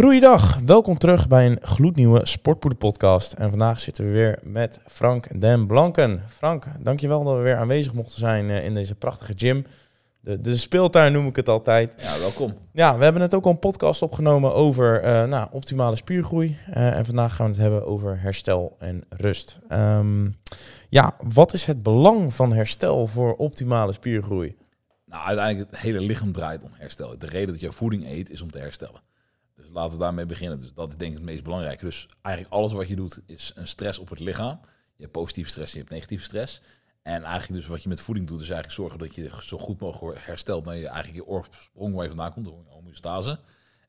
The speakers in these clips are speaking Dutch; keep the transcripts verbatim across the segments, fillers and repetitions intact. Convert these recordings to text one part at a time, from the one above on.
Goeiedag, welkom terug bij een gloednieuwe Sportpoeder podcast. En vandaag zitten we weer met Frank Den Blanken. Frank, dankjewel dat we weer aanwezig mochten zijn in deze prachtige gym. De, de speeltuin noem ik het altijd. Ja, welkom. Ja, we hebben net ook al een podcast opgenomen over uh, nou, optimale spiergroei. Uh, en vandaag gaan we het hebben over herstel en rust. Um, ja, wat is het belang van herstel voor optimale spiergroei? Nou, uiteindelijk het hele lichaam draait om herstel. De reden dat je voeding eet is om te herstellen. Dus laten we daarmee beginnen. Dus dat is denk ik het meest belangrijke. Dus eigenlijk alles wat je doet is een stress op het lichaam. Je hebt positieve stress en je hebt negatieve stress. En eigenlijk dus wat je met voeding doet is eigenlijk zorgen dat je zo goed mogelijk herstelt naar je eigenlijk je oorsprong waar je vandaan komt, de homeostase.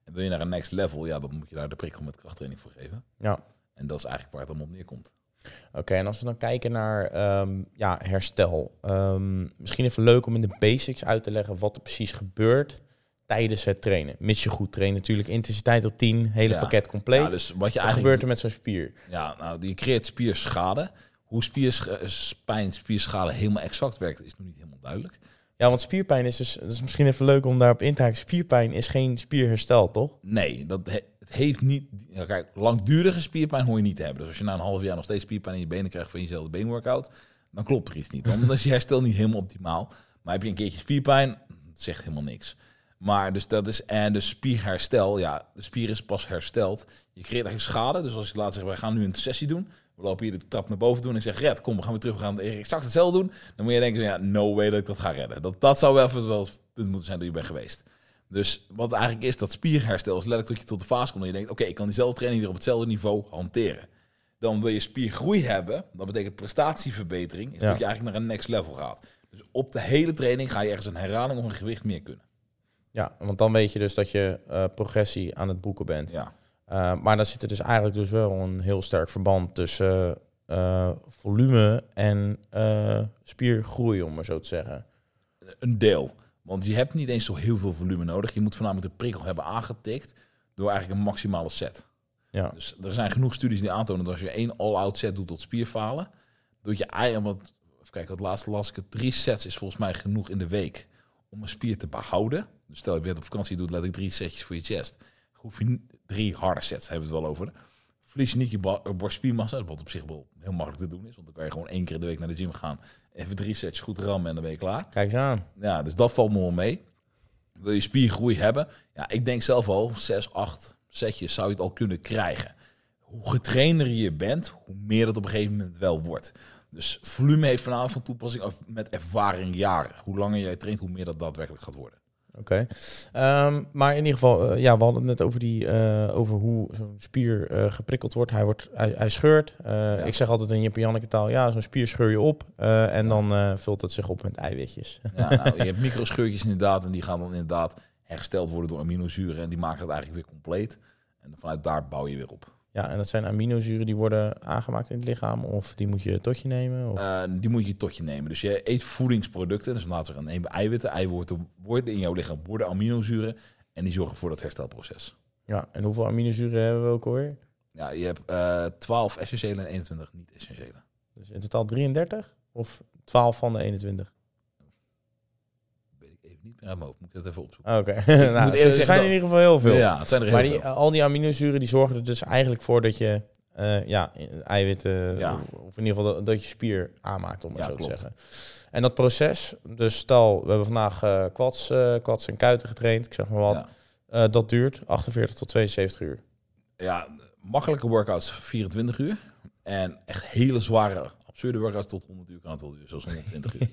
En wil je naar een next level, ja, dan moet je daar de prikkel met krachttraining voor geven. Ja. En dat is eigenlijk waar het allemaal op neerkomt. Oké, okay, en als we dan kijken naar um, ja, herstel. Um, misschien even leuk om in de basics uit te leggen wat er precies gebeurt tijdens het trainen. Mits je goed traint natuurlijk. Intensiteit op tien, hele ja. pakket compleet. Ja, dus wat je wat gebeurt er met zo'n spier? Ja, nou, je creëert spierschade. Hoe spierpijn, spierschade helemaal exact werkt, is nog niet helemaal duidelijk. Ja, want spierpijn is dus... Dat is misschien even leuk om daarop in te haken. Spierpijn is geen spierherstel, toch? Nee, dat he, het heeft niet... Ja, kijk, langdurige spierpijn hoor je niet te hebben. Dus als je na een half jaar nog steeds spierpijn in je benen krijgt van jezelfde beenworkout, dan klopt er iets niet. Dan is je herstel niet helemaal optimaal. Maar heb je een keertje spierpijn, dat zegt helemaal niks. Maar dus dat is... En dus spierherstel, ja, de spier is pas hersteld. Je creëert eigenlijk schade. Dus als je laat zeggen, wij gaan nu een sessie doen, we lopen hier de trap naar boven doen en ik zeg, red, kom, we gaan weer terug, we gaan exact hetzelfde doen. Dan moet je denken, ja, no way dat ik dat ga redden. Dat, dat zou wel even het punt moeten zijn dat je bent geweest. Dus wat eigenlijk is, dat spierherstel is letterlijk dat je tot de fase komt en je denkt, oké, okay, ik kan diezelfde training weer op hetzelfde niveau hanteren. Dan wil je spiergroei hebben, dat betekent prestatieverbetering, is ja. dat je eigenlijk naar een next level gaat. Dus op de hele training ga je ergens een herhaling of een gewicht meer kunnen. Ja, want dan weet je dus dat je uh, progressie aan het boeken bent. Ja. Uh, maar daar zit er dus eigenlijk dus wel een heel sterk verband tussen uh, uh, volume en uh, spiergroei, om maar zo te zeggen. Een deel. Want je hebt niet eens zo heel veel volume nodig. Je moet voornamelijk de prikkel hebben aangetikt door eigenlijk een maximale set. Ja. Dus er zijn genoeg studies die aantonen dat als je één all-out set doet tot spierfalen, doet je eieren, want kijk, het laatste las ik het, drie sets is volgens mij genoeg in de week om een spier te behouden. Dus stel je bent op vakantie, doet letterlijk drie setjes voor je chest. Hoef je drie harde sets, daar hebben we het wel over. Verlies je niet je borstspiermassa, wat op zich wel heel makkelijk te doen is. Want dan kan je gewoon één keer in de week naar de gym gaan, even drie sets goed rammen en dan ben je klaar. Kijk eens aan. Ja, dus dat valt me wel mee. Wil je spiergroei hebben? Ja, ik denk zelf al, zes, acht setjes zou je het al kunnen krijgen. Hoe getrainder je bent, hoe meer dat op een gegeven moment wel wordt. Dus volume heeft vanavond van toepassing met ervaring jaren. Hoe langer jij traint, hoe meer dat daadwerkelijk gaat worden. Oké, okay. um, maar in ieder geval, uh, ja, we hadden het net over, die, uh, over hoe zo'n spier uh, geprikkeld wordt. Hij, wordt, hij, hij scheurt. Uh, ja. Ik zeg altijd in Jip en Janneke taal, ja, zo'n spier scheur je op. Uh, en ja. dan uh, vult het zich op met eiwitjes. Ja, nou, je hebt microscheurtjes inderdaad en die gaan dan inderdaad hersteld worden door aminozuren. En die maken het eigenlijk weer compleet. En vanuit daar bouw je weer op. Ja, en dat zijn aminozuren die worden aangemaakt in het lichaam of die moet je tot je nemen? Of? Uh, die moet je tot je nemen. Dus je eet voedingsproducten, dus laten we gaan nemen eiwitten. Eiwitten worden in jouw lichaam, worden aminozuren en die zorgen voor dat herstelproces. Ja, en hoeveel aminozuren hebben we ook alweer? Ja, je hebt uh, twaalf essentiële en eenentwintig niet-essentiële. Dus in totaal drieëndertig of twaalf van de eenentwintig? Niet meer aan mijn hoofd, moet ik dat even opzoeken. Oké, okay. nou, er zijn dat in ieder geval heel veel. Ja, het zijn er heel maar die, veel. Al die aminozuren die zorgen er dus eigenlijk voor dat je uh, ja, eiwitten, ja. of in ieder geval dat, dat je spier aanmaakt, om het ja, zo klopt. te zeggen. En dat proces, dus stel, we hebben vandaag uh, quads, uh, quads en kuiten getraind, ik zeg maar wat, ja. uh, dat duurt achtenveertig tot tweeënzeventig uur. Ja, makkelijke workouts vierentwintig uur en echt hele zware, absurde workouts tot honderd uur kan het wel duren, zoals honderdtwintig uur.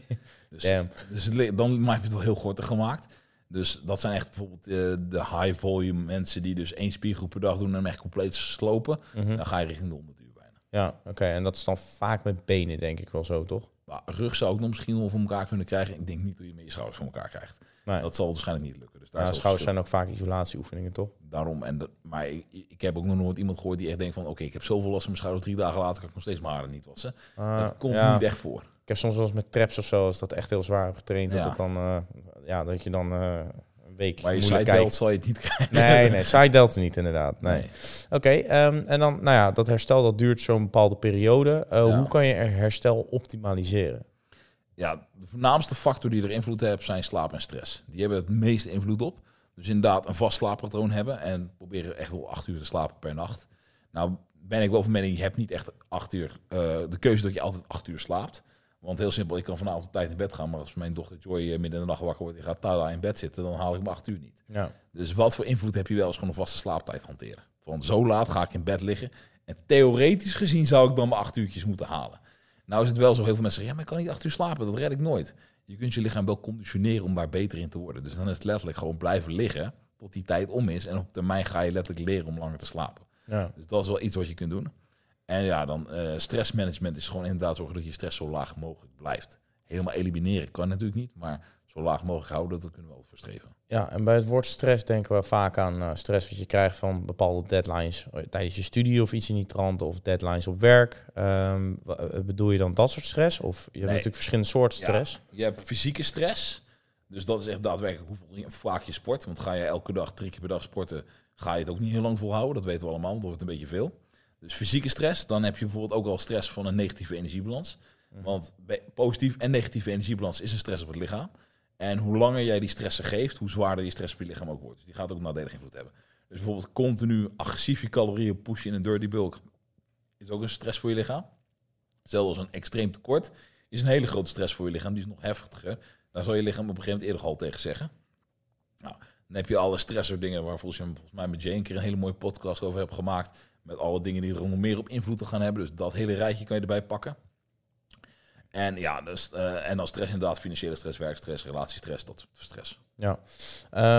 Dus, dus dan maak je het wel heel gortig gemaakt. Dus dat zijn echt bijvoorbeeld uh, de high volume mensen die dus één spiergroep per dag doen en hem echt compleet slopen. Mm-hmm. Dan ga je richting de honderd uur bijna. Ja, oké. Okay. En dat is dan vaak met benen denk ik wel zo, toch? Nou, rug zou ik nog misschien wel voor elkaar kunnen krijgen. Ik denk niet dat je met je schouders voor elkaar krijgt. Nee. Dat zal waarschijnlijk niet lukken. Dus daar ja, schouders zijn ook vaak isolatieoefeningen, toch? Daarom. En de, maar ik, ik heb ook nog nooit iemand gehoord die echt denkt van oké, okay, ik heb zoveel last van mijn schouder, drie dagen later kan ik nog steeds mijn haren niet wassen. Uh, dat komt ja. niet echt voor. Ik heb soms wel eens met traps of zo, als dat echt heel zwaar heb getraind, ja. dat, het dan, uh, ja, dat je dan uh, een week maar je moeilijk kijkt. Delt zal je het niet krijgen. Nee, nee, side delt niet inderdaad. Nee. nee. Oké, okay, um, en dan, nou ja, dat herstel dat duurt zo'n bepaalde periode. Uh, ja. Hoe kan je herstel optimaliseren? Ja, de voornaamste factor die er invloed op heeft zijn slaap en stress. Die hebben het meeste invloed op. Dus inderdaad een vast slaappatroon hebben en proberen echt wel acht uur te slapen per nacht. Nou ben ik wel van mening, je hebt niet echt acht uur uh, de keuze dat je altijd acht uur slaapt. Want heel simpel, ik kan vanavond op tijd in bed gaan, maar als mijn dochter Joy uh, midden in de nacht wakker wordt en gaat tada in bed zitten, dan haal ik mijn acht uur niet. Ja. Dus wat voor invloed heb je wel eens gewoon een vaste slaaptijd hanteren? Van zo laat ga ik in bed liggen en theoretisch gezien zou ik dan mijn acht uurtjes moeten halen. Nou is het wel zo, heel veel mensen zeggen, ja, maar ik kan niet acht uur slapen, dat red ik nooit. Je kunt je lichaam wel conditioneren om daar beter in te worden. Dus dan is het letterlijk gewoon blijven liggen tot die tijd om is. En op termijn ga je letterlijk leren om langer te slapen. Ja. Dus dat is wel iets wat je kunt doen. En ja, dan uh, stressmanagement is gewoon inderdaad zorgen dat je stress zo laag mogelijk blijft. Helemaal elimineren kan natuurlijk niet, maar zo laag mogelijk houden, dat kunnen we altijd verstreven. Ja, en bij het woord stress denken we vaak aan uh, stress wat je krijgt van bepaalde deadlines tijdens je studie of iets in die trant, of deadlines op werk. Um, bedoel je dan dat soort stress? Of je hebt nee. natuurlijk verschillende soorten stress. Ja, je hebt fysieke stress, dus dat is echt daadwerkelijk hoeveel vaak je sport. Want ga je elke dag, drie keer per dag sporten, ga je het ook niet heel lang volhouden. Dat weten we allemaal, want dat wordt een beetje veel. Dus fysieke stress, dan heb je bijvoorbeeld ook al stress van een negatieve energiebalans. Want positief en negatieve energiebalans is een stress op het lichaam. En hoe langer jij die stressen geeft, hoe zwaarder je stress op je lichaam ook wordt. Dus die gaat ook nadelig invloed hebben. Dus bijvoorbeeld continu agressief je calorieën pushen in een dirty bulk is ook een stress voor je lichaam. Zelfs een extreem tekort is een hele grote stress voor je lichaam. Die is nog heftiger. Daar zal je lichaam op een gegeven moment eerder al tegen zeggen. Nou, dan heb je alle stressordingen waar volgens, je, volgens mij met Jay een keer een hele mooie podcast over hebt gemaakt. Met alle dingen die er nog meer op invloed te gaan hebben. Dus dat hele rijtje kan je erbij pakken. En ja, dus uh, en dan stress inderdaad, financiële stress, werkstress, relatiestress, dat soort stress. Ja,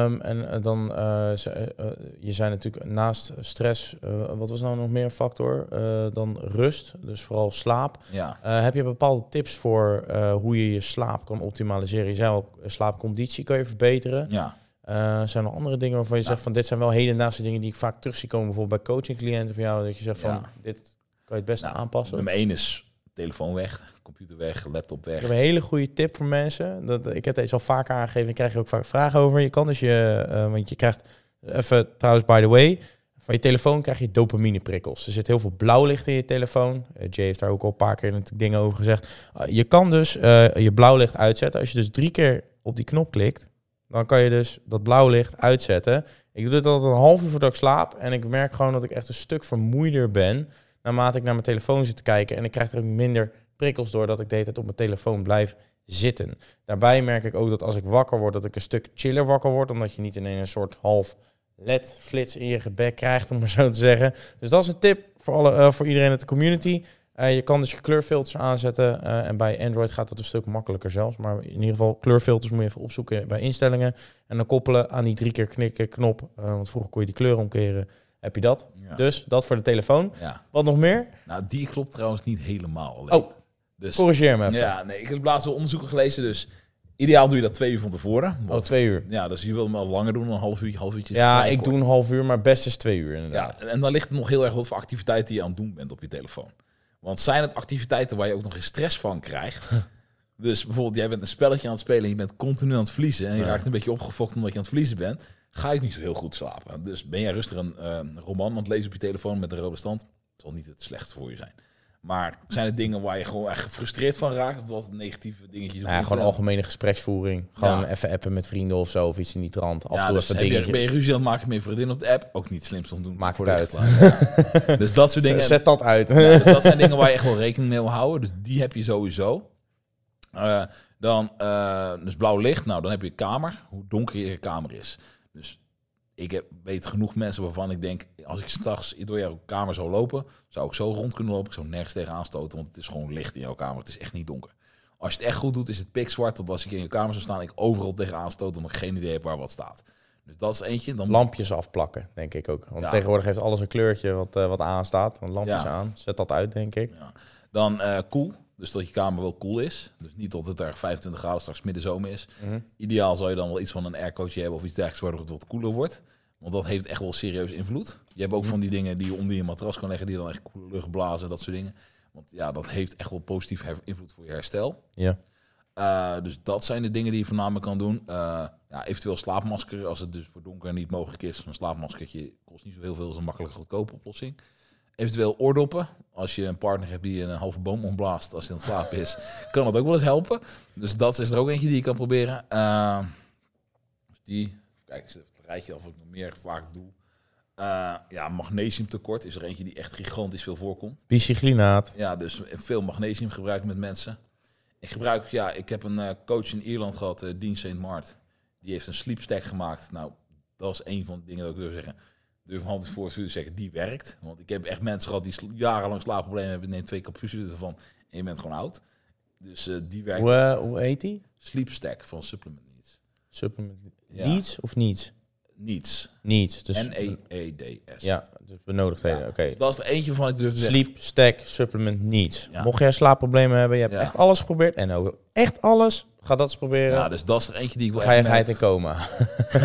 um, en dan, uh, ze, uh, je zei natuurlijk naast stress, uh, wat was nou nog meer een factor uh, dan rust, dus vooral slaap. Ja. Uh, heb je bepaalde tips voor uh, hoe je je slaap kan optimaliseren? Je zei al, slaapconditie kan je verbeteren. Ja. Uh, zijn er andere dingen waarvan je ja. zegt van, dit zijn wel hedendaagse dingen die ik vaak terug zie komen, bijvoorbeeld bij coaching cliënten van jou, dat je zegt van, ja. dit kan je het beste nou, aanpassen? Nummer één is telefoon weg, computer weg, laptop weg. Ik heb een hele goede tip voor mensen. Dat, ik heb deze al vaak aangegeven. Ik krijg je ook vaak vragen over. Je kan dus je, uh, want je krijgt, even trouwens by the way, van je telefoon krijg je dopamine prikkels. Er zit heel veel blauw licht in je telefoon. Uh, Jay heeft daar ook al een paar keer dingen over gezegd. Uh, je kan dus uh, je blauw licht uitzetten. Als je dus drie keer op die knop klikt, dan kan je dus dat blauw licht uitzetten. Ik doe dit altijd een half uur voordat ik slaap en ik merk gewoon dat ik echt een stuk vermoeider ben naarmate ik naar mijn telefoon zit te kijken. En ik krijg er ook minder prikkels door dat ik de hele tijd op mijn telefoon blijf zitten. Daarbij merk ik ook dat als ik wakker word, dat ik een stuk chiller wakker word. Omdat je niet in een soort half L E D-flits in je gebek krijgt, om maar zo te zeggen. Dus dat is een tip voor, alle, uh, voor iedereen uit de community. Uh, je kan dus je kleurfilters aanzetten. Uh, en bij Android gaat dat een stuk makkelijker zelfs. Maar in ieder geval, kleurfilters moet je even opzoeken bij instellingen. En dan koppelen aan die drie keer knikken knop. Uh, want vroeger kon je die kleur omkeren. Heb je dat? Ja. Dus dat voor de telefoon. Ja. Wat nog meer? Nou, die klopt trouwens niet helemaal. Alleen. Oh, dus, corrigeer me even. Ja, nee, ik heb laatst wel onderzoeken gelezen. Dus ideaal doe je dat twee uur van tevoren. Want, oh, twee uur. Ja, dus je wil hem al langer doen dan een half uurtje, half uurtje. Ja, ik kort. doe een half uur, maar best is twee uur inderdaad. Ja, en dan ligt het nog heel erg wat voor activiteiten je aan het doen bent op je telefoon. Want zijn het activiteiten waar je ook nog eens stress van krijgt? Dus bijvoorbeeld, jij bent een spelletje aan het spelen en je bent continu aan het verliezen. En je ja. raakt een beetje opgefokt omdat je aan het verliezen bent. Ga ik niet zo heel goed slapen. Dus ben jij rustig een uh, roman aan het lezen op je telefoon met een rode stand? Dat zal niet het slechtste voor je zijn. Maar zijn het dingen waar je gewoon echt gefrustreerd van raakt? Of wat negatieve dingetjes? Nou ja, gewoon algemene gespreksvoering. Gewoon ja. even appen met vrienden of zo. Of iets in die trant. Af en toe ja, dus even dingetje. Je, ben je ruzie aan het maken met je vriendin op de app? Ook niet slimst om te doen. Maak het uit. Ja. Dus dat soort dingen. Zet dat uit. Ja, dus dat zijn dingen waar je echt wel rekening mee wil houden. Dus die heb je sowieso. Uh, dan uh, dus blauw licht. Nou, dan heb je kamer. Hoe donker je kamer is. Dus ik heb, weet genoeg mensen waarvan ik denk, als ik straks door jouw kamer zou lopen, zou ik zo rond kunnen lopen. Ik zou nergens tegen aanstoten, want het is gewoon licht in jouw kamer. Het is echt niet donker. Als je het echt goed doet, is het pikzwart. Dat als ik in je kamer zou staan, ik overal tegen aanstoot, omdat ik geen idee heb waar wat staat. Dus dat is eentje. Dan lampjes afplakken, denk ik ook. Want ja. tegenwoordig heeft alles een kleurtje wat, uh, wat aanstaat. Dan lampjes ja. aan, zet dat uit, denk ik. Ja. Dan uh, koel. Dus dat je kamer wel koel is. Dus niet dat het daar vijfentwintig graden straks midden zomer is. Mm-hmm. Ideaal zou je dan wel iets van een aircootje hebben of iets dergelijks waardoor het wat koeler wordt. Want dat heeft echt wel serieus invloed. Je hebt ook mm-hmm. van die dingen die je onder je matras kan leggen die dan echt koele lucht blazen, dat soort dingen. Want ja, dat heeft echt wel positief invloed voor je herstel. Ja. Uh, dus dat zijn de dingen die je voornamelijk kan doen. Uh, ja, eventueel slaapmasker, als het dus voor donker niet mogelijk is. Een slaapmaskertje kost niet zo heel veel, is een makkelijke goedkope oplossing. Eventueel oordoppen. Als je een partner hebt die een halve boom omblaast als hij aan het slapen is, kan dat ook wel eens helpen. Dus dat is er ook eentje die je kan proberen. Uh, die, kijk eens even rijtje af wat ik nog meer vaak doe. Uh, ja, magnesiumtekort is er eentje die echt gigantisch veel voorkomt. Biciclinaat. Ja, dus veel magnesium gebruik met mensen. Ik gebruik, ja, ik heb een uh, coach in Ierland gehad, uh, Dean Saint Maart. Die heeft een sleep stack gemaakt. Nou, dat is een van de dingen dat ik durf zeggen. Durf mijn hand voor te zeggen, die werkt. Want ik heb echt mensen gehad die sl- jarenlang slaapproblemen hebben. Neem twee capsules ervan en je bent gewoon oud. Dus uh, die werkt. Hoe, uh, hoe heet die? Sleep stack van Supplement Needs. Supplement Needs ja. of Needs? Needs. Needs. Dus N E E D S. Ja, dus benodigdheden. Ja. Okay. Dus dat is er eentje van ik durf te zeggen. Sleep stack Supplement Needs. Ja. Mocht jij slaapproblemen hebben, je hebt ja. echt alles geprobeerd. En ook echt alles. Ga dat eens proberen. Ja, dus dat is er eentje die ik wil echt... Geigheid en coma.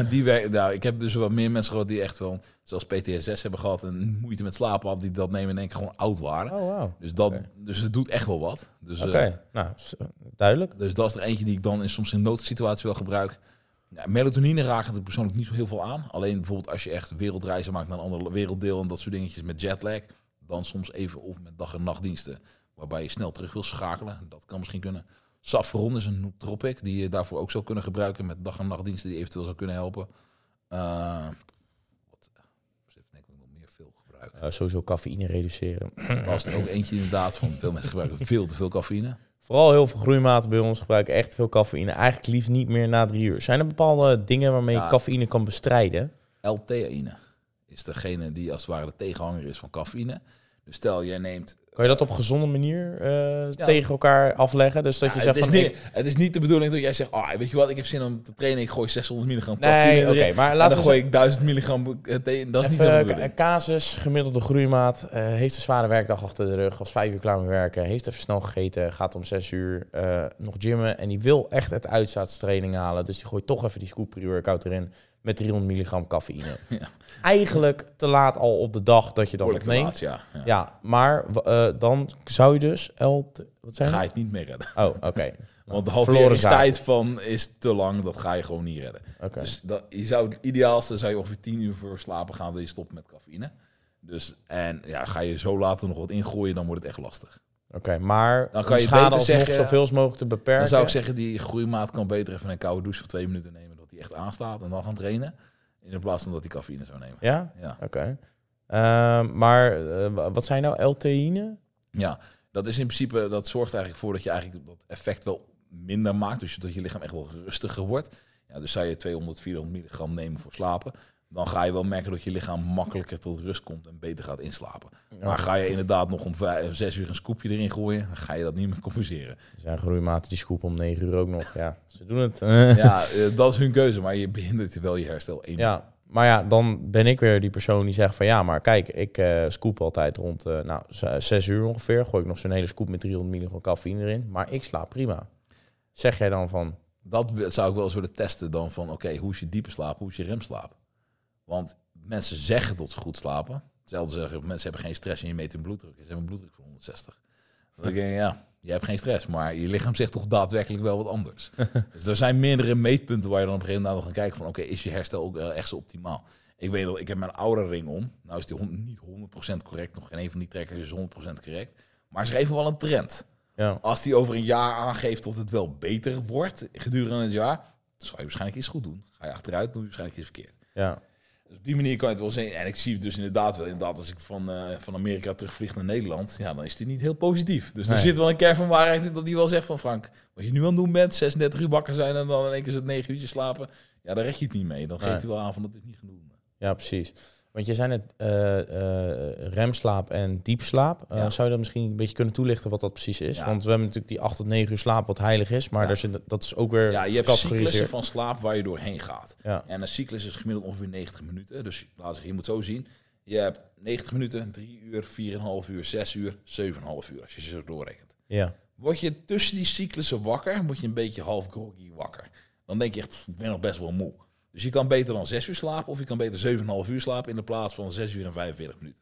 Die werkt, nou, ik heb dus wat meer mensen gehad die echt wel... Zoals P T S S hebben gehad en moeite met slapen hadden... die dat nemen en denken gewoon oud waren. Oh, wow. Dus dat, okay. dus het doet echt wel wat. Dus, Oké, okay. uh, nou, duidelijk. Dus dat is er eentje die ik dan in, soms in noodsituaties wel gebruik. Ja, melatonine raakt er persoonlijk niet zo heel veel aan. Alleen bijvoorbeeld als je echt wereldreizen maakt naar een ander werelddeel... en dat soort dingetjes met jetlag... dan soms even of met dag- en nachtdiensten... waarbij je snel terug wil schakelen. Dat kan misschien kunnen... Saffron is een nootropic die je daarvoor ook zou kunnen gebruiken... met dag- en nachtdiensten die eventueel zou kunnen helpen. Uh, wat zit denk ik nog meer veel gebruiken? Uh, sowieso cafeïne reduceren. Dat is er ook eentje inderdaad van veel mensen gebruiken veel te veel cafeïne. Vooral heel veel groeimaten bij ons gebruiken echt veel cafeïne. Eigenlijk liefst niet meer na drie uur. Zijn er bepaalde dingen waarmee ja, je cafeïne kan bestrijden? L-theaïne is degene die als het ware de tegenhanger is van cafeïne. Dus stel, jij neemt... Kan je dat op een gezonde manier uh, ja. tegen elkaar afleggen? Dus dat ja, je zegt het is, van, niet, ik... het is niet de bedoeling dat jij zegt... Oh, weet je wat, ik heb zin om te trainen. Ik gooi zeshonderd milligram cafeïne nee, okay, maar laten dan gooi ik duizend milligram thee. Dat is niet de bedoeling. Casus, gemiddelde groeimaat. Uh, heeft een zware werkdag achter de rug. Was vijf uur klaar met werken. Heeft even snel gegeten. Gaat om zes uur uh, nog gymmen. En die wil echt het uitzaatstraining halen. Dus die gooit toch even die scoop pre-workout erin. Met driehonderd milligram cafeïne. Ja. Eigenlijk te laat al op de dag dat je dat Hoorlijk opneemt. Laat, ja, ja. ja, maar uh, dan zou je dus... El, wat zijn ga je het niet meer redden. Oh, oké. Okay. Want de halveringstijd van is te lang. Dat ga je gewoon niet redden. Okay. Dus dat, je zou het ideaalste zou je ongeveer tien uur voor slapen gaan... wil je stoppen met cafeïne. Dus, en ja, ga je zo later nog wat ingooien... dan wordt het echt lastig. Oké, okay, maar dan kan je schade alsnog zoveel als mogelijk te beperken. Dan zou ik zeggen, die groeimaat kan beter even een koude douche... van twee minuten nemen... die echt aanstaat en dan gaan trainen in plaats van dat die cafeïne zou nemen. Ja? Ja. Oké. Okay. Uh, maar uh, wat zijn nou L-theïne? Ja, dat is in principe, dat zorgt eigenlijk voor dat je eigenlijk dat effect wel minder maakt, dus dat je lichaam echt wel rustiger wordt. Ja, dus zou je tweehonderd, vierhonderd milligram nemen voor slapen, dan ga je wel merken dat je lichaam makkelijker tot rust komt en beter gaat inslapen. Ja. Maar ga je inderdaad nog om vijf, zes uur een scoopje erin gooien, dan ga je dat niet meer compenseren. Er zijn groeimaten die scoopen om negen uur ook nog. Ja, ze doen het. Ja, dat is hun keuze, maar je behindert wel je herstel. Enorm. Ja, maar ja, dan ben ik weer die persoon die zegt van ja, maar kijk, ik uh, scoop altijd rond uh, nou, zes uur ongeveer, gooi ik nog zo'n hele scoop met driehonderd milligram cafeïne erin, maar ik slaap prima. Zeg jij dan van? Dat zou ik wel eens willen testen dan van oké, okay, hoe is je diepe slaap, hoe is je remslaap? Want mensen zeggen dat ze goed slapen. Hetzelfde zeggen, mensen hebben geen stress en je meet hun bloeddruk. Ze hebben een bloeddruk van honderdzestig. Dan denk ik, ja, je hebt geen stress, maar je lichaam zegt toch daadwerkelijk wel wat anders. Dus er zijn meerdere meetpunten waar je dan op een gegeven moment naar wil gaan kijken van, oké, okay, is je herstel ook echt zo optimaal? Ik weet al, ik heb mijn oude ring om. Nou is die niet honderd procent correct, nog geen een van die trekkers is honderd procent correct. Maar ze geven wel een trend. Ja. Als die over een jaar aangeeft dat het wel beter wordt gedurende het jaar, dan zal je waarschijnlijk iets goed doen. Ga je achteruit, doe je waarschijnlijk iets verkeerd. Ja. Dus op die manier kan je het wel zien. En ik zie het dus inderdaad wel. Inderdaad, als ik van, uh, van Amerika terugvlieg naar Nederland... ja, dan is dit niet heel positief. Dus nee. Er zit wel een kern van waarheid in dat die wel zegt van... Frank, wat je nu aan het doen bent, zesendertig uur wakker zijn... en dan in één keer zit negen uurtjes slapen... ja, daar red je het niet mee. Dan geeft hij wel aan van dat is niet genoeg. Ja, precies. Want je zei net uh, uh, remslaap en diepslaap. Uh, ja. Zou je dat misschien een beetje kunnen toelichten wat dat precies is? Ja. Want we hebben natuurlijk die acht tot negen uur slaap wat heilig is. Maar ja. daar zit, dat is ook weer ja, je hebt cyclussen van slaap waar je doorheen gaat. Ja. En een cyclus is gemiddeld ongeveer negentig minuten. Dus laat ik, je moet zo zien. Je hebt negentig minuten, drie uur, vier komma vijf uur, zes uur, zeven komma vijf uur. Als je ze zo doorrekent. Ja. Word je tussen die cyclussen wakker, word je een beetje half groggy wakker. Dan denk je echt, ik ben nog best wel moe. Dus je kan beter dan zes uur slapen of je kan beter zeven komma vijf uur slapen in de plaats van zes uur en vijfenveertig minuten.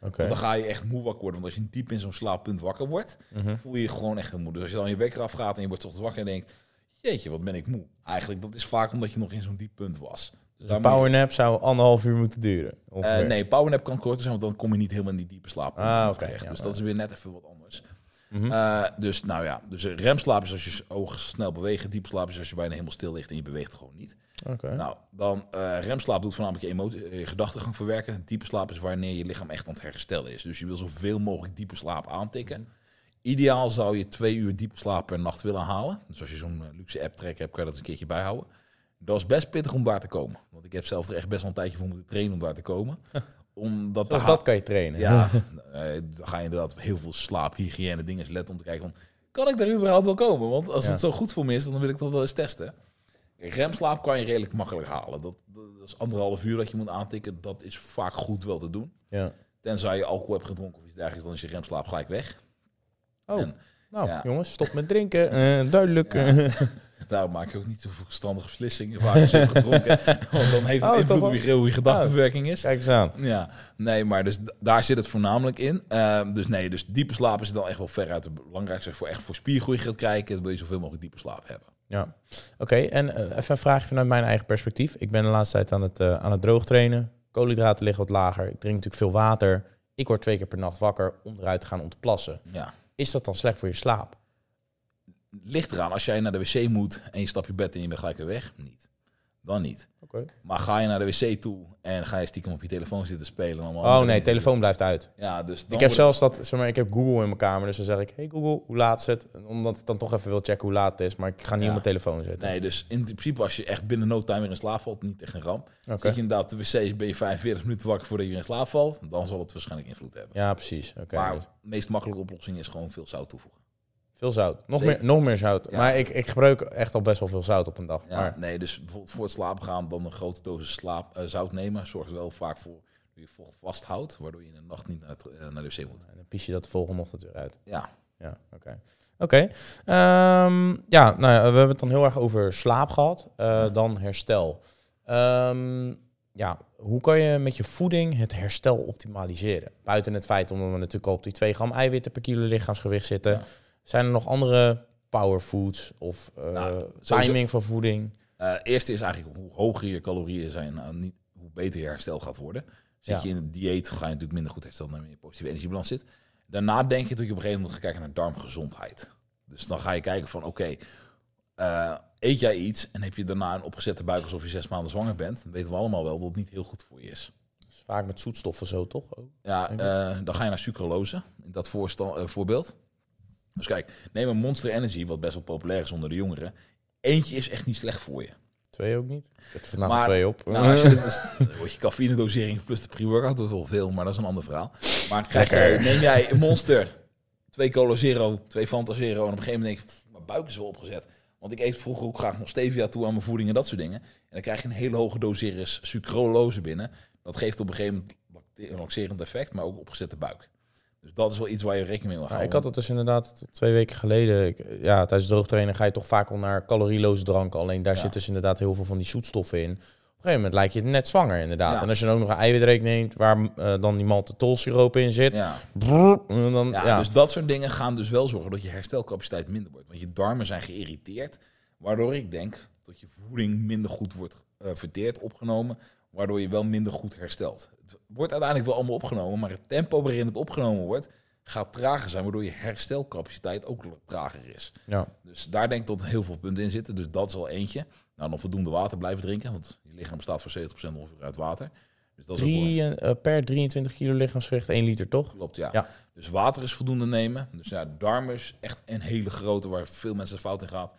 Okay. Want dan ga je echt moe wakker worden. Want als je diep in zo'n slaappunt wakker wordt, mm-hmm. voel je je gewoon echt moe. Dus als je dan je wekker afgaat en je wordt toch wakker en denkt, jeetje, wat ben ik moe. Eigenlijk, dat is vaak omdat je nog in zo'n diep punt was. Dus een powernap je... zou anderhalf uur moeten duren? Uh, nee, powernap kan korter zijn, want dan kom je niet helemaal in die diepe slaappunt. Ah, okay. Ja, dus dat is weer net even wat anders. Mm-hmm. Uh, dus nou ja, dus remslaap is als je ogen snel bewegen. Diepslaap is als je bijna helemaal stil ligt en je beweegt gewoon niet. Okay. Nou, dan uh, remslaap doet voornamelijk je, emotie, je gedachtegang verwerken. Diepe slaap is wanneer je lichaam echt aan het herstellen is. Dus je wil zoveel mogelijk diepe slaap aantikken. Mm-hmm. Ideaal zou je twee uur diepe slaap per nacht willen halen. Dus als je zo'n luxe app track hebt, kan je dat een keertje bijhouden. Dat is best pittig om daar te komen. Want ik heb zelf er echt best wel een tijdje voor moeten trainen om daar te komen. Omdat Zoals ha- dat kan je trainen. Ja, dan ga je inderdaad heel veel slaaphygiëne dingen letten om te kijken van, kan ik daar überhaupt wel komen? Want als ja. het zo goed voor me is, dan wil ik dat wel eens testen. Kijk, remslaap kan je redelijk makkelijk halen. Dat, dat is anderhalf uur dat je moet aantikken. Dat is vaak goed wel te doen. Ja. Tenzij je alcohol hebt gedronken of iets dergelijks, dan is je remslaap gelijk weg. Oh, en, nou ja. jongens, stop met drinken. Uh, duidelijk. Ja. Daar maak je ook niet zo verstandige beslissingen. Vaak is je gedronken. Want dan heeft het oh, invloed op je, hoe je gedachtenverwerking is. Kijk eens aan. Ja, nee, maar dus d- daar zit het voornamelijk in. Uh, dus nee, dus diepe slaap is dan echt wel veruit het belangrijkste. Voor echt voor spiergroei gaat kijken. Dan wil je zoveel mogelijk diepe slaap hebben. Ja, oké. Okay, en uh, even een vraagje vanuit mijn eigen perspectief. Ik ben de laatste tijd aan het, uh, aan het droog trainen. Koolhydraten liggen wat lager. Ik drink natuurlijk veel water. Ik word twee keer per nacht wakker om eruit te gaan om te plassen. Ja. Is dat dan slecht voor je slaap? Ligt eraan, als jij naar de wc moet en je stapt je bed in en je bent gelijk weer weg, niet. Dan niet. Okay. Maar ga je naar de wc toe en ga je stiekem op je telefoon zitten spelen. Allemaal oh nee, telefoon blijft uit. Ja, dus dan ik heb zelfs dat, zeg maar, ik heb Google in mijn kamer, dus dan zeg ik, hey Google, hoe laat is het? Omdat ik dan toch even wil checken hoe laat het is, maar ik ga niet ja. op mijn telefoon zitten. Nee, dus in principe als je echt binnen no time weer in slaap valt, niet echt een ramp. Okay. Zit je inderdaad de wc, ben je vijfenveertig minuten wakker voordat je in slaap valt, dan zal het waarschijnlijk invloed hebben. Ja, precies. Okay, maar dus. De meest makkelijke oplossing is gewoon veel zout toevoegen. Veel zout. Nog meer, nog meer zout. Ja. Maar ik, ik gebruik echt al best wel veel zout op een dag. Ja, maar nee, dus bijvoorbeeld voor het slapen gaan dan een grote dosis slaap, uh, zout nemen. Zorgt er wel vaak voor dat je vocht vasthoudt, waardoor je in de nacht niet naar, het, uh, naar de wc moet. En dan pies je dat de volgende ochtend weer uit. Ja. Ja, oké. Oké. Um, ja, nou ja, we hebben het dan heel erg over slaap gehad. Uh, ja. Dan herstel. Um, ja, hoe kan je met je voeding het herstel optimaliseren? Buiten het feit omdat we natuurlijk al op die twee gram eiwitten per kilo lichaamsgewicht zitten. Ja. Zijn er nog andere powerfoods of uh, nou, timing van voeding? Uh, eerste is eigenlijk hoe hoger je calorieën zijn, nou, niet, hoe beter je herstel gaat worden. Zit ja. je in het dieet, ga je natuurlijk minder goed herstellen dan je positieve energiebalans zit. Daarna denk je dat je op een gegeven moment gaat kijken naar darmgezondheid. Dus dan ga je kijken van, oké, okay, uh, eet jij iets en heb je daarna een opgezette buik alsof je zes maanden zwanger bent, dan weten we allemaal wel dat het niet heel goed voor je is. Dus vaak met zoetstoffen zo, toch? Oh, ja, uh, dan ga je naar sucralose, in dat voorstel, uh, voorbeeld. Dus kijk, neem een Monster Energy, wat best wel populair is onder de jongeren. Eentje is echt niet slecht voor je. Twee ook niet? Ik heb er vanavond twee op. Nou, als je, dus, dan word je cafeïnedosering plus de pre-workout, dat is wel veel, maar dat is een ander verhaal. Maar kijk, neem jij een Monster, twee Cola Zero, twee Fanta Zero, en op een gegeven moment denk je, mijn buik is wel opgezet. Want ik eet vroeger ook graag nog stevia toe aan mijn voeding en dat soort dingen. En dan krijg je een hele hoge doseris sucralose binnen. Dat geeft op een gegeven moment een laxerend effect, maar ook opgezette buik. Dus dat is wel iets waar je rekening mee wil houden. Ja, ik had dat dus inderdaad twee weken geleden. Ik, ja, tijdens droogtrainen ga je toch vaak al naar calorieloze dranken. Alleen daar ja. zit dus inderdaad heel veel van die zoetstoffen in. Op een gegeven moment lijkt je net zwanger inderdaad. Ja. En als je dan ook nog een eiwitreek neemt waar uh, dan die maltitolsiroop in zit. Ja. Brrr, dan, ja, ja. Dus dat soort dingen gaan dus wel zorgen dat je herstelcapaciteit minder wordt. Want je darmen zijn geïrriteerd. Waardoor ik denk dat je voeding minder goed wordt uh, verteerd, opgenomen. Waardoor je wel minder goed herstelt. Het wordt uiteindelijk wel allemaal opgenomen, maar het tempo waarin het opgenomen wordt, gaat trager zijn, waardoor je herstelcapaciteit ook trager is. Ja. Dus daar denk ik dat heel veel punten in zitten. Dus dat is al eentje. Nou, dan voldoende water blijven drinken, want je lichaam bestaat voor zeventig procent ongeveer uit water. Dus dat Drie, is ook uh, per drieëntwintig kilo lichaamsgewicht één liter, toch? Klopt, ja. ja. Dus water is voldoende nemen. Dus ja, darm is echt een hele grote, waar veel mensen fout in gaat.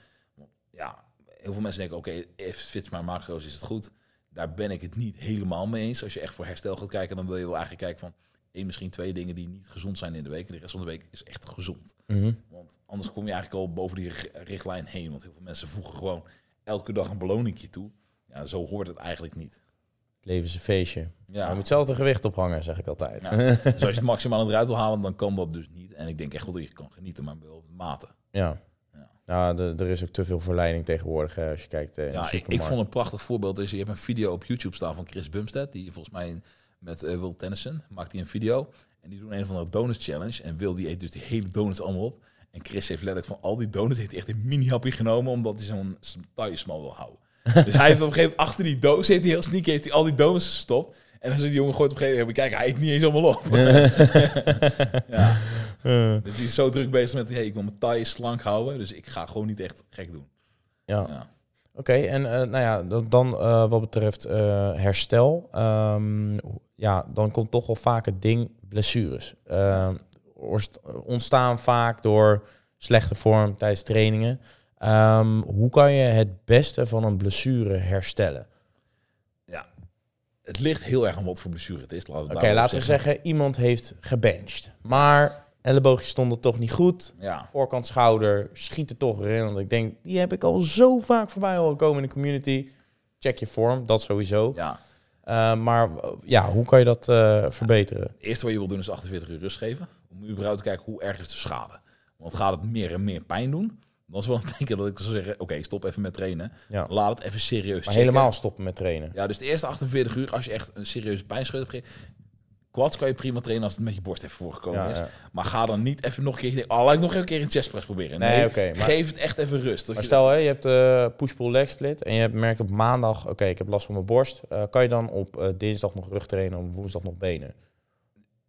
Ja, heel veel mensen denken, oké, okay, even fit maar macro's, is het goed. Daar ben ik het niet helemaal mee eens. Als je echt voor herstel gaat kijken, dan wil je wel eigenlijk kijken van één, misschien twee dingen die niet gezond zijn in de week. En de rest van de week is echt gezond. Mm-hmm. Want anders kom je eigenlijk al boven die richtlijn heen. Want heel veel mensen voegen gewoon elke dag een beloningje toe. Ja, zo hoort het eigenlijk niet. Het leven is een feestje. Ja. Je moet hetzelfde gewicht ophangen, zeg ik altijd. Ja. Dus als je het maximaal eruit wil halen, dan kan dat dus niet. En ik denk echt wel dat je kan genieten, maar wel met mate. Ja. Nou, de, er is ook te veel verleiding tegenwoordig, hè, als je kijkt uh, in ja, de supermarkt. Ik, ik vond een prachtig voorbeeld. Dus je hebt een video op YouTube staan van Chris Bumstead. Die volgens mij met uh, Will Tennyson maakt hij een video. En die doen een of andere donuts challenge. En Will die eet dus die hele donuts allemaal op. En Chris heeft letterlijk van al die donuts heeft hij echt een mini-hapje genomen. Omdat hij zo'n taille smal wil houden. Dus hij heeft op een gegeven moment achter die doos, heeft hij heel sneaky, heeft hij al die donuts gestopt. En als die jongen gooit op een gegeven moment, kijk, hij eet niet eens allemaal op. ja. Uh. Dus die is zo druk bezig met, hey, ik wil mijn taille slank houden, dus ik ga gewoon niet echt gek doen. Ja. ja. Oké, okay, en uh, nou ja, dan uh, wat betreft uh, herstel, um, ja, dan komt toch wel vaak het ding blessures. Uh, ontstaan vaak door slechte vorm tijdens trainingen. Um, hoe kan je het beste van een blessure herstellen? Ja, het ligt heel erg aan wat voor blessure het is. Oké, okay, laten we zeggen, iemand heeft gebenched, maar elleboogjes stonden toch niet goed. Ja. Voorkant schouder schiet er toch erin. Want ik denk, die heb ik al zo vaak voorbij al gekomen in de community. Check je vorm, dat sowieso. Ja. Uh, maar ja, hoe kan je dat uh, verbeteren? Ja, het eerste wat je wil doen is achtenveertig uur rust geven. Om überhaupt te kijken hoe erg is de schade. Want gaat het meer en meer pijn doen? Dan is wel een teken dat ik zou zeggen, oké, okay, stop even met trainen. Ja. Laat het even serieus maar checken. Helemaal stoppen met trainen. Ja, dus de eerste achtenveertig uur, als je echt een serieuze pijnscheut hebt gegeven... Quads kan je prima trainen als het met je borst even voorgekomen ja, is. Ja. Maar ga dan niet even nog een keer... Oh, laat ik nog een keer een chestpress proberen. Nee, nee okay, maar, geef het echt even rust. Maar je stel, hè, je hebt uh, push-pull leg split... en je hebt merkt op maandag... Oké, okay, ik heb last van mijn borst. Uh, kan je dan op uh, dinsdag nog rug trainen... en op woensdag nog benen?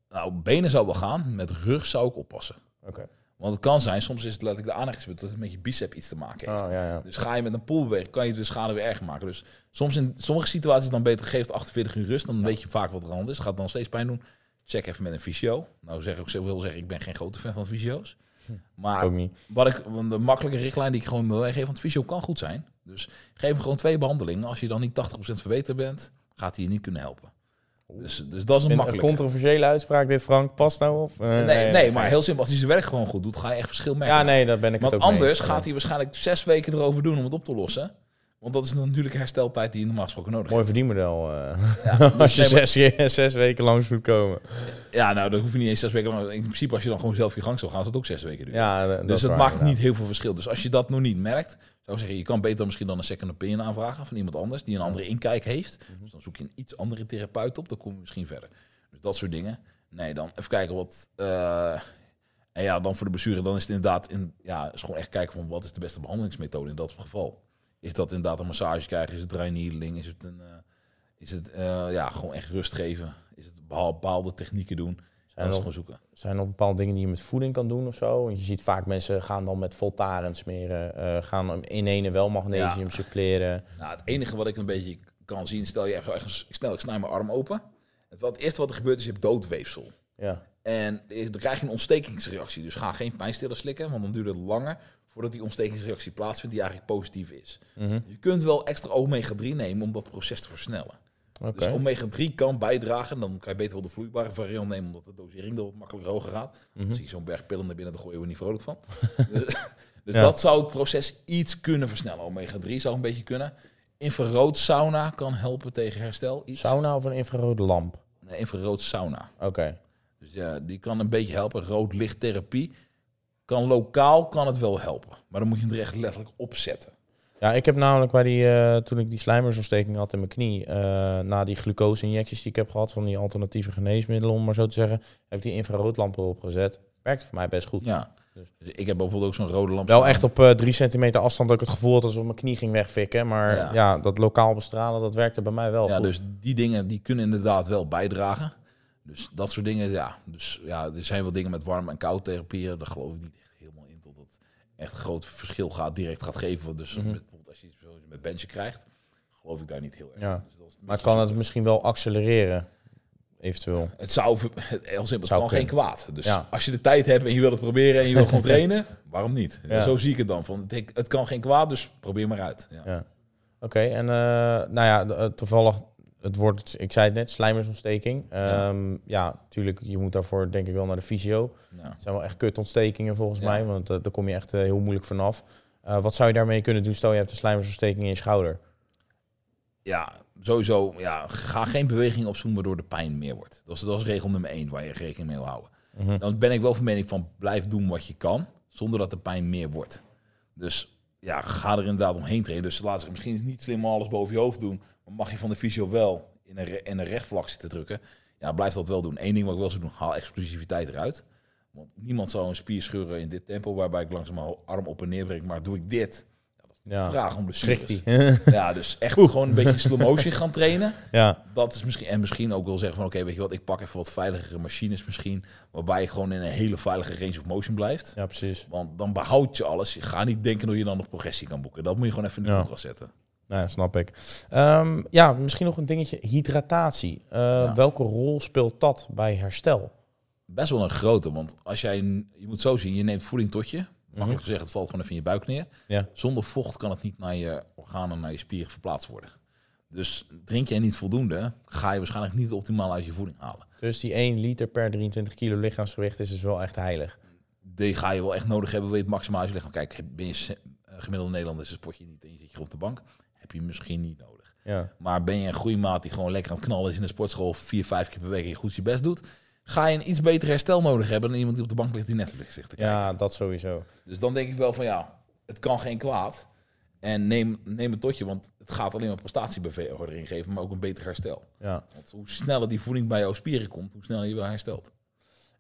Nou, benen zou wel gaan. Met rug zou ik oppassen. Oké. Okay. Want het kan zijn, soms is het laat ik de aandacht dat het met je bicep iets te maken heeft. Oh, ja, ja. Dus ga je met een pool bewegen, kan je de schade weer erger maken. Dus soms in sommige situaties dan beter geeft achtenveertig uur rust, dan ja. weet je vaak wat er aan de hand is. Gaat het dan steeds pijn doen? Check even met een fysio. Nou, zeg ik wil zeggen, ik ben geen grote fan van fysio's. Maar ook niet. Wat ik, want de makkelijke richtlijn die ik gewoon wil geven, want fysio kan goed zijn. Dus geef hem gewoon twee behandelingen. Als je dan niet tachtig procent verbeterd bent, gaat hij je niet kunnen helpen. Dus, dus dat is een makkelijke. Een controversiële uitspraak dit, Frank. Past nou op? Uh, nee, nee, nee, maar heel simpel. Als hij zijn werk gewoon goed doet, ga je echt verschil merken. Ja, nee, dat ben ik Want het ook anders mee. Gaat hij waarschijnlijk zes weken erover doen om het op te lossen. Want dat is natuurlijk hersteltijd die je normaal gesproken nodig hebt. Mooi verdienmodel. Uh, ja, dus als je nee, maar, zes, zes weken langs moet komen. Ja, nou, dat hoef je niet eens zes weken lang. In principe, als je dan gewoon zelf je gang zou gaan, is dat ook zes weken duur. Ja, dat dus dat waar, maakt ja. niet heel veel verschil. Dus als je dat nog niet merkt... Zou zeggen, je kan beter misschien dan een second opinion aanvragen van iemand anders die een andere inkijk heeft. Dus dan zoek je een iets andere therapeut op, dan kom je misschien verder. Dus dat soort dingen. Nee, dan even kijken wat... Uh, en ja, dan voor de blessure, dan is het inderdaad... In, ja, is gewoon echt kijken van wat is de beste behandelingsmethode in dat geval. Is dat inderdaad een massage krijgen? Is het dry needling? Is het, een, uh, is het uh, ja, gewoon echt rust geven? Is het bepaalde technieken doen? En dat is gewoon zoeken. Zijn er bepaalde dingen die je met voeding kan doen of zo? Want je ziet vaak mensen gaan dan met Voltaren smeren, uh, gaan in ene wel magnesium ja. suppleren. Nou, het enige wat ik een beetje kan zien, stel je echt snel, ik snij mijn arm open. Het, wat, het eerste wat er gebeurt is, je hebt doodweefsel. Ja. En dan krijg je een ontstekingsreactie. Dus ga geen pijnstiller slikken, want dan duurt het langer voordat die ontstekingsreactie plaatsvindt die eigenlijk positief is. Mm-hmm. Je kunt wel extra omega drie nemen om dat proces te versnellen. Okay. Dus omega drie kan bijdragen. Dan kan je beter wel de vloeibare variant nemen, omdat de dosering er wat makkelijker hoger gaat. Mm-hmm. Als je zo'n berg pillen naar binnen, dan gooien we niet vrolijk van. dus dus ja. dat zou het proces iets kunnen versnellen. omega drie zou een beetje kunnen. Infrarood sauna kan helpen tegen herstel. Iets. Sauna of een infrarood lamp? Nee, infrarood sauna. Oké. Okay. Dus ja, die kan een beetje helpen. Roodlichttherapie kan lokaal kan het wel helpen. Maar dan moet je hem er echt letterlijk opzetten. Ja, ik heb namelijk bij die, uh, toen ik die slijmersontsteking had in mijn knie, uh, na die glucose-injecties die ik heb gehad van die alternatieve geneesmiddelen, om maar zo te zeggen, heb ik die infraroodlamp erop gezet. Werkte voor mij best goed. Ja, dus ik heb bijvoorbeeld ook zo'n rode lamp. Wel echt op uh, drie centimeter afstand dat ik het gevoel had alsof mijn knie ging wegfikken. Maar ja, ja dat lokaal bestralen, dat werkte bij mij wel ja, goed. Ja, dus die dingen die kunnen inderdaad wel bijdragen. Dus dat soort dingen, ja. Dus ja, er zijn wel dingen met warm- en koudtherapieën, dat geloof ik niet. Echt groot verschil gaat direct gaat geven. Dus mm-hmm. met, bijvoorbeeld als je iets met benchen krijgt, geloof ik daar niet heel erg. Ja. Dus dat is maar kan het doen. Misschien wel accelereren, eventueel? Het zou heel simpel, het kan geen kwaad. Dus ja. als je de tijd hebt en je wil het proberen en je wil gewoon trainen, waarom niet? Ja. Zo zie ik het dan. Van, het kan geen kwaad, dus probeer maar uit. Ja. Ja. Oké, okay, en uh, nou ja, toevallig het woord, ik zei het net, slijmersontsteking. Ja. Um, ja, natuurlijk, je moet daarvoor denk ik wel naar de fysio. Ja. Het zijn wel echt kutontstekingen volgens ja. mij, want uh, daar kom je echt uh, heel moeilijk vanaf. Uh, wat zou je daarmee kunnen doen, stel je hebt een slijmersontsteking in je schouder? Ja, sowieso, ja, ga geen beweging opzoeken waardoor de pijn meer wordt. Dat is, dat is regel nummer één waar je rekening mee wil houden. Mm-hmm. Dan ben ik wel van mening van, blijf doen wat je kan, zonder dat de pijn meer wordt. Dus ja, ga er inderdaad omheen trainen. Dus laat zich misschien niet slim alles boven je hoofd doen. Mag je van de fysio wel in een, re- in een rechtvlak zitten drukken? Ja, blijf dat wel doen. Eén ding wat ik wel zou doen, haal explosiviteit eruit. Want niemand zal een spier scheuren in dit tempo, waarbij ik langzaam mijn arm op en neer breng. Maar doe ik dit, ja, dat is Ja. Vraag om blessures. Ja, dus echt Oeh. gewoon een beetje slow motion gaan trainen. Ja. Dat is misschien, en misschien ook wel zeggen van oké, okay, weet je wat, ik pak even wat veiligere machines misschien, waarbij je gewoon in een hele veilige range of motion blijft. Ja, precies. Want dan behoud je alles. Je gaat niet denken dat je dan nog progressie kan boeken. Dat moet je gewoon even in de ja. koelkast zetten. Nou ja, snap ik. Um, ja, misschien nog een dingetje. Hydratatie. Uh, ja. Welke rol speelt dat bij herstel? Best wel een grote, want als jij, je moet zo zien, je neemt voeding tot je. Makkelijk gezegd, het valt gewoon even in je buik neer. Ja. Zonder vocht kan het niet naar je organen, naar je spieren verplaatst worden. Dus drink jij niet voldoende, ga je waarschijnlijk niet optimaal uit je voeding halen. Dus die één liter per drieëntwintig kilo lichaamsgewicht is dus wel echt heilig? Die ga je wel echt nodig hebben, wil je het maximaal uit je lichaam. Kijk, ben je gemiddelde Nederlander, dus sport je niet en je zit je op de bank, heb je misschien niet nodig. Ja. Maar ben je een goede maat die gewoon lekker aan het knallen is in de sportschool, vier, vijf keer per week en je goed je best doet, ga je een iets beter herstel nodig hebben dan iemand die op de bank ligt die Netflix ligt te kijken. Ja, dat sowieso. Dus dan denk ik wel van ja, het kan geen kwaad. En neem, neem het tot je, want het gaat alleen maar prestatiebevordering geven, maar ook een beter herstel. Ja. Want hoe sneller die voeding bij jouw spieren komt, hoe sneller je wel herstelt.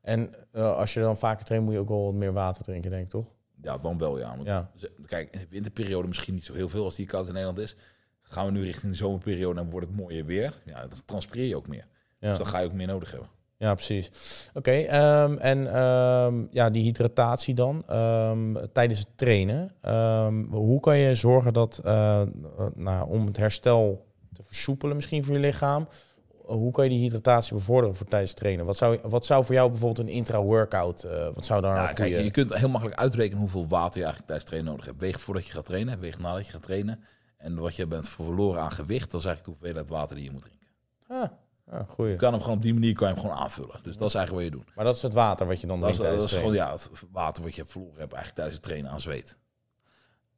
En uh, als je dan vaker traint, moet je ook wel wat meer water drinken, denk ik, toch? Ja, dan wel, ja. Want ja. Kijk, in de winterperiode misschien niet zo heel veel als die koud in Nederland is. Gaan we nu richting de zomerperiode en wordt het mooier weer. Ja, dan transpireer je ook meer. Ja. Dus dan ga je ook meer nodig hebben. Ja, precies. Oké, okay, um, en um, ja, die hydratatie dan, um, tijdens het trainen. Um, hoe kan je zorgen dat, uh, uh, nou, om het herstel te versoepelen misschien voor je lichaam, uh, hoe kan je die hydratatie bevorderen voor tijdens het trainen? Wat zou, wat zou voor jou bijvoorbeeld een intra-workout, uh, wat zou daar ja, een goede... Kijk, je kunt heel makkelijk uitrekenen hoeveel water je eigenlijk tijdens trainen nodig hebt. Weeg voordat je gaat trainen, weeg nadat je gaat trainen. En wat je bent verloren aan gewicht, dat is eigenlijk de hoeveelheid water die je moet drinken. Ah. Ja, goeie. Je kan hem gewoon op die manier kan je hem gewoon aanvullen. Dus dat is eigenlijk wat je doet. Maar dat is het water wat je dan drinkt tijdens het trainen? Dat is gewoon ja, het water wat je hebt verloren hebt eigenlijk tijdens het trainen aan zweet.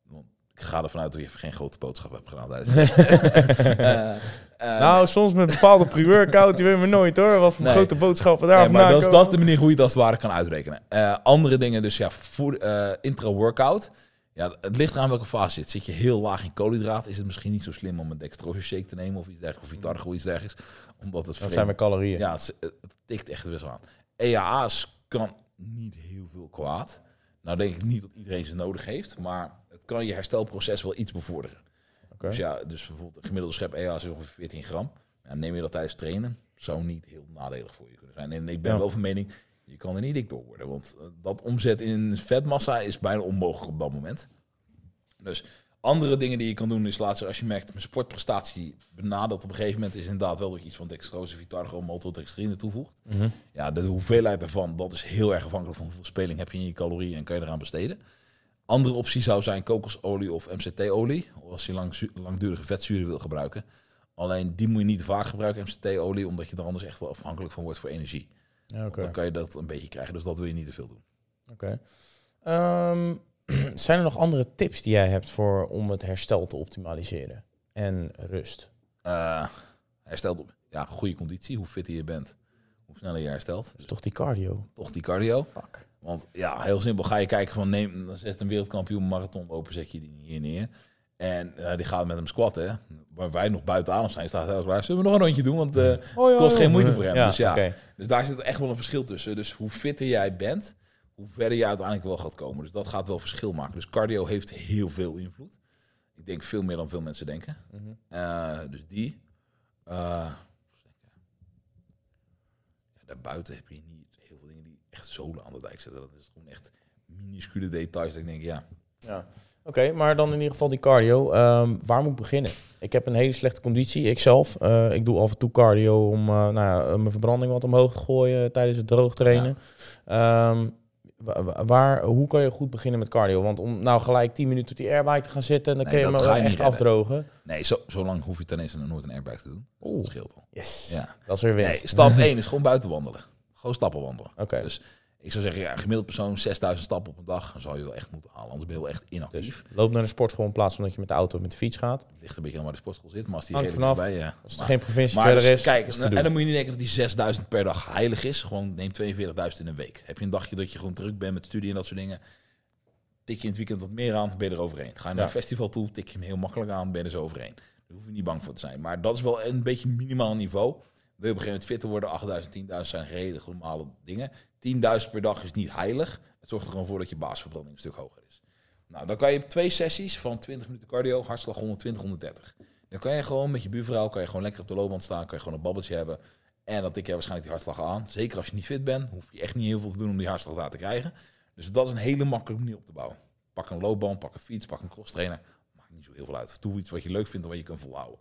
Want ik ga ervan uit dat je even geen grote boodschap hebt gedaan tijdens het trainen. uh, uh, nou, nee. Soms met bepaalde pre-workout, je weet me nooit hoor. Wat voor nee. grote boodschappen daar nee, maar dat is, dat is de manier hoe je het als het ware kan uitrekenen. Uh, andere dingen dus ja, voor uh, intra-workout. Ja, het ligt eraan welke fase zit. Zit je heel laag in koolhydraten, is het misschien niet zo slim om een dextrose shake te nemen of iets dergelijks, of Vitargo of iets dergelijks, omdat het dat zijn weer calorieën. Ja, het, het tikt echt best wel aan. E H A's kan niet heel veel kwaad. Nou denk ik niet dat iedereen ze nodig heeft, maar het kan je herstelproces wel iets bevorderen. Okay. Dus ja, dus bijvoorbeeld een gemiddelde schep E H A's is ongeveer veertien gram. En neem je dat tijdens trainen, zou niet heel nadelig voor je kunnen zijn. En ik ben ja. wel van mening, je kan er niet dik door worden, want dat omzet in vetmassa is bijna onmogelijk op dat moment. Dus andere dingen die je kan doen is laatst, als je merkt mijn sportprestatie benadert op een gegeven moment, is inderdaad wel dat je iets van dextrose, Vitargo, maltodextrine toevoegt. Mm-hmm. Ja, de hoeveelheid daarvan, dat is heel erg afhankelijk van hoeveel speling heb je in je calorieën en kan je eraan besteden. Andere optie zou zijn kokosolie of M C T-olie, als je lang, langdurige vetzuren wil gebruiken. Alleen die moet je niet vaak gebruiken, M C T-olie, omdat je er anders echt wel afhankelijk van wordt voor energie. Ja, okay. Dan kan je dat een beetje krijgen, dus dat wil je niet te veel doen. Oké. Okay. Um, zijn er nog andere tips die jij hebt voor om het herstel te optimaliseren en rust? Uh, herstel, ja, goede conditie, hoe fitter je bent, hoe sneller je herstelt. Dus, dus toch die cardio? Toch die cardio. Fuck. Want ja, heel simpel, ga je kijken van neem, dan zet een wereldkampioen marathon open, zet je die hier neer. En uh, die gaat met hem squatten. Waar wij nog buiten adem zijn, staat heel klaar. Zullen we nog een rondje doen? Want uh, het kost geen moeite voor hem. Ja, dus, ja. Okay. Dus daar zit echt wel een verschil tussen. Dus hoe fitter jij bent, hoe verder je uiteindelijk wel gaat komen. Dus dat gaat wel verschil maken. Dus cardio heeft heel veel invloed. Ik denk veel meer dan veel mensen denken. Mm-hmm. Uh, dus die. Uh, ja, daarbuiten heb je niet heel veel dingen die echt zolen aan de dijk zetten. Dat is gewoon echt minuscule details. Dat ik denk, ja... ja. Oké, okay, maar dan in ieder geval die cardio. Um, waar moet ik beginnen? Ik heb een hele slechte conditie, ikzelf. Uh, ik doe af en toe cardio om uh, nou ja, mijn verbranding wat omhoog te gooien tijdens het droog trainen. Ja. Um, waar, waar, hoe kan je goed beginnen met cardio? Want om nou gelijk tien minuten op die airbike te gaan zitten, dan nee, kun je me echt redden. Afdrogen. Nee, zo, zo lang hoef je ten eerste nooit een airbike te doen. Dus dat scheelt al. Yes, ja. Dat is weer winst. Nee, stap één is gewoon buiten wandelen. Gewoon stappen wandelen. Oké. Okay. Dus ik zou zeggen, ja, gemiddeld persoon zesduizend stappen op een dag. Dan zou je wel echt moeten halen, anders ben je wel echt inactief. Dus loop naar de sportschool in plaats van dat je met de auto of met de fiets gaat. Het ligt een beetje aan waar de sportschool zit, maar als die redelijk erbij... Ja. Als het maar, geen provincie maar verder dus, is, kijk, is en dan moet je niet denken dat die zesduizend per dag heilig is. Gewoon neem tweeënveertigduizend in een week. Heb je een dagje dat je gewoon druk bent met studie en dat soort dingen, tik je in het weekend wat meer aan, dan ben je er overheen. Ga je naar ja. een festival toe, tik je hem heel makkelijk aan, ben je er zo overheen. Daar hoef je niet bang voor te zijn. Maar dat is wel een beetje minimaal niveau. Wil je op een gegeven moment fitter worden, achtduizend, tienduizend zijn redelijk normale dingen. tienduizend per dag is niet heilig. Het zorgt er gewoon voor dat je basisverbranding een stuk hoger is. Nou, dan kan je twee sessies van twintig minuten cardio, hartslag honderdtwintig, honderddertig. Dan kan je gewoon met je buurvrouw, kan je gewoon lekker op de loopband staan, kan je gewoon een babbeltje hebben. En dan tik jij waarschijnlijk die hartslag aan. Zeker als je niet fit bent, hoef je echt niet heel veel te doen om die hartslag daar te krijgen. Dus dat is een hele makkelijke manier op te bouwen. Pak een loopband, pak een fiets, pak een crosstrainer. Maakt niet zo heel veel uit. Doe iets wat je leuk vindt en wat je kan volhouden.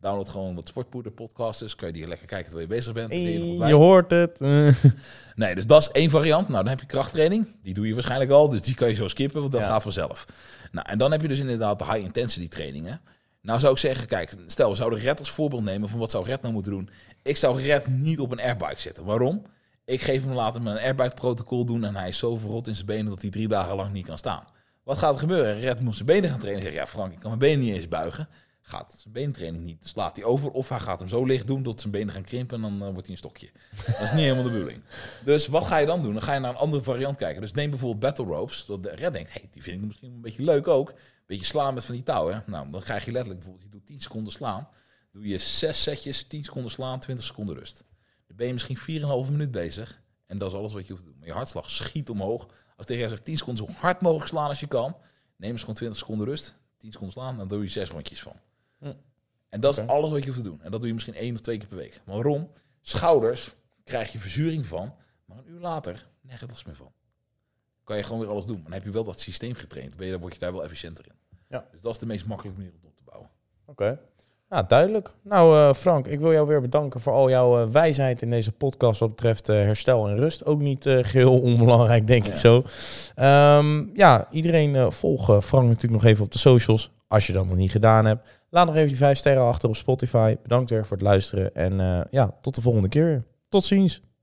Download gewoon wat sportpoeder podcasters. Kun je die lekker kijken terwijl je bezig bent. Hey, je, je hoort het. Nee, dus dat is één variant. Nou, dan heb je krachttraining. Die doe je waarschijnlijk al. Dus die kan je zo skippen, want dat ja. gaat vanzelf. Nou, en dan heb je dus inderdaad de high intensity trainingen. Nou zou ik zeggen, kijk, stel we zouden Red als voorbeeld nemen van wat zou Red nou moeten doen. Ik zou Red niet op een airbike zetten. Waarom? Ik geef hem later een airbike protocol doen en hij is zo verrot in zijn benen dat hij drie dagen lang niet kan staan. Wat gaat er gebeuren? Red moet zijn benen gaan trainen. Zeg, ja Frank, ik kan mijn benen niet eens buigen. Gaat zijn beentraining niet. Dus laat hij over. Of hij gaat hem zo licht doen dat zijn benen gaan krimpen en dan uh, wordt hij een stokje. Dat is niet helemaal de bedoeling. Dus wat ga je dan doen? Dan ga je naar een andere variant kijken. Dus neem bijvoorbeeld battle ropes. Dat de Red denkt, hey, die vind ik misschien een beetje leuk ook. Een beetje slaan met van die touwen. Nou, dan krijg je letterlijk bijvoorbeeld, je doet tien seconden slaan. Doe je zes setjes, tien seconden slaan, twintig seconden rust. Dan ben je misschien vier komma vijf minuut bezig. En dat is alles wat je hoeft te doen. Maar je hartslag schiet omhoog. Als tegen je zegt tien seconden zo hard mogelijk slaan als je kan. Neem eens gewoon twintig seconden rust. tien seconden slaan, dan doe je zes rondjes van. Hm. En dat okay. is alles wat je hoeft te doen. En dat doe je misschien één of twee keer per week. Maar waarom? Schouders krijg je verzuring van. Maar een uur later, nergens last meer van. Kan je gewoon weer alles doen. Maar dan heb je wel dat systeem getraind. Dan word je daar wel efficiënter in. Ja. Dus dat is de meest makkelijke manier om op te bouwen. Oké. Okay. Ja, duidelijk. Nou uh, Frank, ik wil jou weer bedanken voor al jouw uh, wijsheid in deze podcast wat betreft uh, herstel en rust. Ook niet uh, geheel onbelangrijk, denk ja. ik zo. Um, ja, iedereen uh, volg uh, Frank natuurlijk nog even op de socials, als je dat nog niet gedaan hebt. Laat nog even die vijf sterren achter op Spotify. Bedankt weer voor het luisteren en uh, ja, tot de volgende keer. Tot ziens.